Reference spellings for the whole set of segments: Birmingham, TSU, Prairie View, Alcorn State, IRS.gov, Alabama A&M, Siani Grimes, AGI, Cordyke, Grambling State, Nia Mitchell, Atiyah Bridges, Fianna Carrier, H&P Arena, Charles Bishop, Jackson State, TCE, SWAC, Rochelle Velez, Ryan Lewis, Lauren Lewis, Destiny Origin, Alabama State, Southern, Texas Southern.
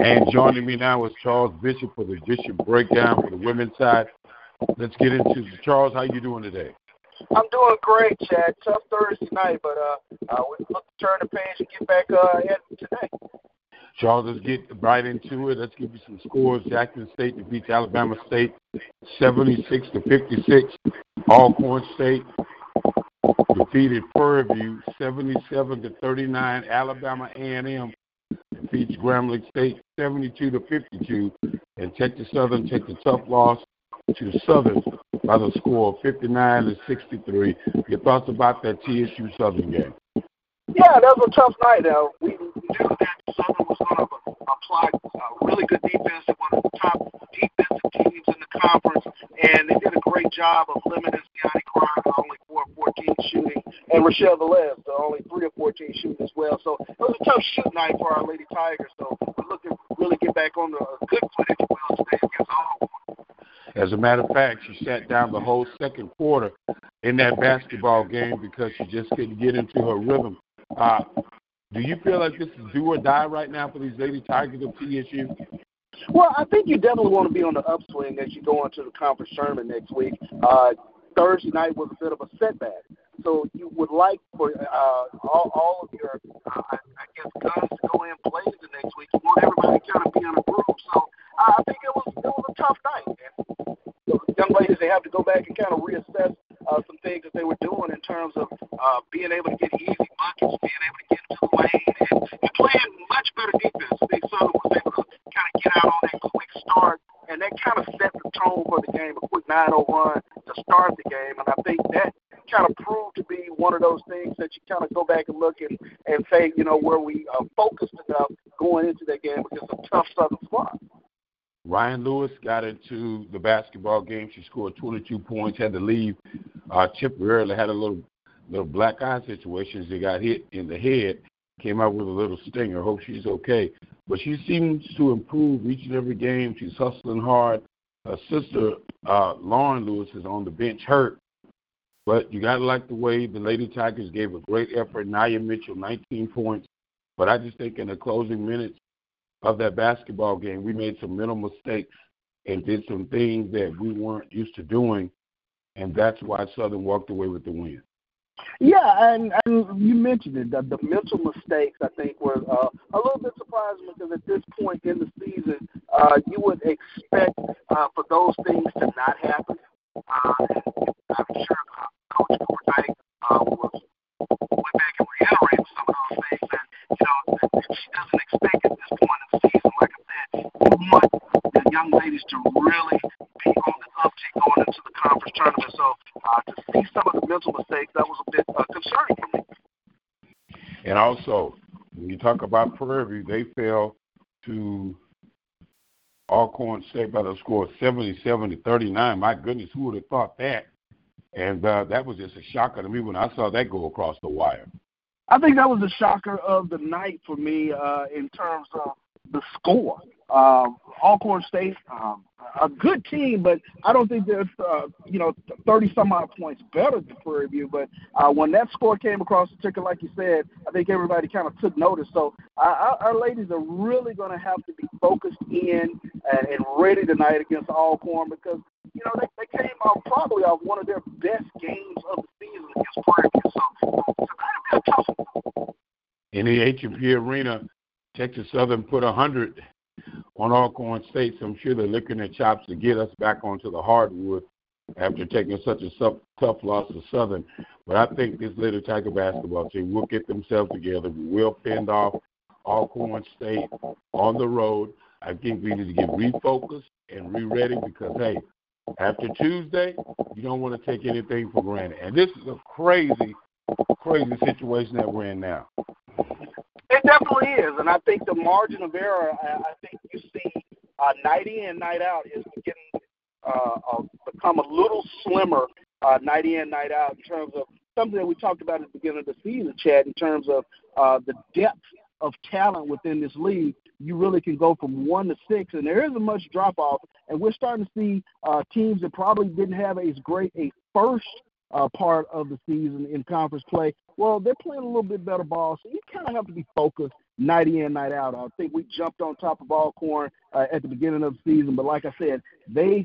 And joining me now is Charles Bishop for the Judicial Breakdown for the women's side. Let's get into it. Charles, how you doing today? I'm doing great, Chad. Tough Thursday night, but we look to turn the page and get back ahead today. Charles, let's get right into it. Let's give you some scores. Jackson State defeats Alabama State 76-56. Alcorn State defeated Prairie View 77-39. Alabama A&M defeats Grambling State 72-52, and Texas Southern takes a tough loss to Southern by the score of 59-63. Your thoughts about that TSU Southern game? Yeah, that was a tough night. We knew that Southern was going to apply really good defense. They were one of the top defensive teams in the conference, and they did a great job of limiting Siani Grimes to only 4 of 14 shooting, and Rochelle Velez to only 3 of 14 shooting as well. So it was a tough shoot night for our Lady Tigers. So we're looking to really get back on the good foot, if you will, today against all. As a matter of fact, she sat down the whole second quarter in that basketball game because she just couldn't get into her rhythm. Do you feel like this is do or die right now for these Lady Tigers of TSU? Well, I think you definitely want to be on the upswing as you go into the conference tournament next week. Thursday night was a bit of a setback. So you would like for all of your, guns to go in and play the next week. You want everybody to kind of be on a groove. So I think it was a tough night. And so young ladies, they have to go back and kind of reassess some things that they were doing in terms of being able to get easy buckets, being able to get into the lane, and playing much better defense. They sort of was able to kind of get out on that quick start, and that kind of set the tone for the game, a quick 9-0 run to start the game. And I think that kind of proved to be one of those things that you kind of go back and look and say, you know, were we focused enough going into that game because of a tough Southern squad. Ryan Lewis got into the basketball game. She scored 22 points, had to leave temporarily, had a little black eye situation. She got hit in the head, came out with a little stinger. Hope she's okay. But she seems to improve each and every game. She's hustling hard. Her sister, Lauren Lewis, is on the bench hurt. But you got to like the way the Lady Tigers gave a great effort. Nia Mitchell, 19 points. But I just think in the closing minutes of that basketball game, we made some mental mistakes and did some things that we weren't used to doing, and that's why Southern walked away with the win. Yeah, and you mentioned it. The mental mistakes, I think, were a little bit surprising because at this point in the season, you would expect for those things to not happen. I'm sure Coach Cordyke went back and reiterated some of those things that, you know, that she doesn't expect at this point in the season. Like I said, we want the young ladies to really be on the uptick going into the conference tournament. So to see some of the mental mistakes, that was a bit concerning for me. And also, when you talk about Prairie View, they fell to Alcorn State by the score of 77-39. My goodness, who would have thought that? And that was just a shocker to me when I saw that go across the wire. I think that was a shocker of the night for me in terms of the score. Alcorn State, a good team, but I don't think there's, 30-some-odd points better than Prairie View. But when that score came across the ticker, like you said, I think everybody kind of took notice. So our ladies are really going to have to be focused in and ready tonight against Alcorn because, you know, they came out probably off one of their best games of the season against Prairie View. So it's going to be a tough one. In the H&P Arena, Texas Southern put 100 on Alcorn State, so I'm sure they're licking their chops to get us back onto the hardwood after taking such a tough loss to Southern. But I think this Lady Tiger basketball team will get themselves together. We will fend off Alcorn State on the road. I think we need to get refocused and re-ready because, hey, After Tuesday, you don't want to take anything for granted. And this is a crazy, crazy situation that we're in now. It definitely is. And I think the margin of error, I think you see night in and night out is getting become a little slimmer night in and night out in terms of something that we talked about at the beginning of the season, Chad, in terms of the depth of talent within this league. You really can go from 1 to 6, and there isn't much drop-off. And we're starting to see teams that probably didn't have as great a first part of the season in conference play. Well, they're playing a little bit better ball, so you kind of have to be focused night in, night out. I think we jumped on top of Alcorn at the beginning of the season, but like I said, they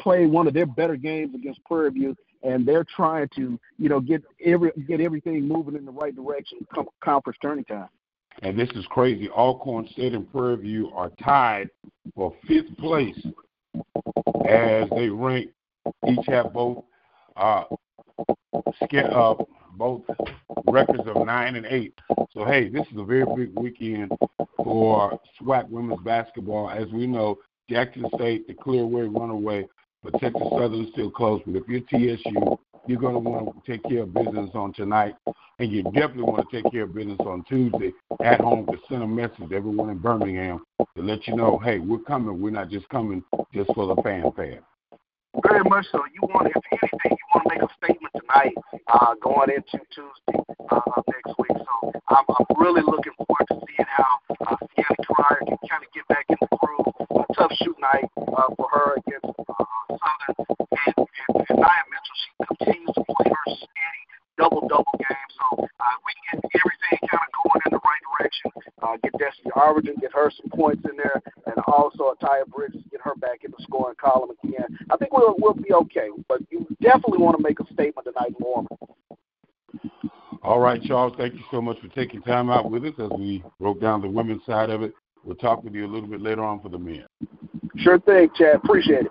played one of their better games against Prairie View, and they're trying to, you know, get everything moving in the right direction come conference turning time. And this is crazy. Alcorn State and Prairie View are tied for 5th place as they rank. Each have both records of 9 and 8. So, hey, this is a very big weekend for SWAC women's basketball. As we know, Jackson State, the clear-way runaway, but Texas Southern is still close. But if you're TSU, you're going to want to take care of business on tonight, and you definitely want to take care of business on Tuesday at home to send a message to everyone in Birmingham to let you know, hey, we're coming. We're not just coming just for the fanfare. Very much so. You want, if anything, you want to make a statement tonight going into Tuesday next week. So I'm really looking forward to seeing how Fianna Carrier can kind of get back in the groove. A tough shoot night for her against Southern. And Nia Mitchell, she continues to play her steady double-double game. So we can get everything kind of going in the right direction. Get Destiny Origin, get her some points in there, and also Atiyah Bridges, get her back in the scoring column again. I think we'll be okay, but you definitely want to make a statement tonight, Norman. All right, Charles, thank you so much for taking time out with us as we broke down the women's side of it. We'll talk with you a little bit later on for the men. Sure thing, Chad. Appreciate it.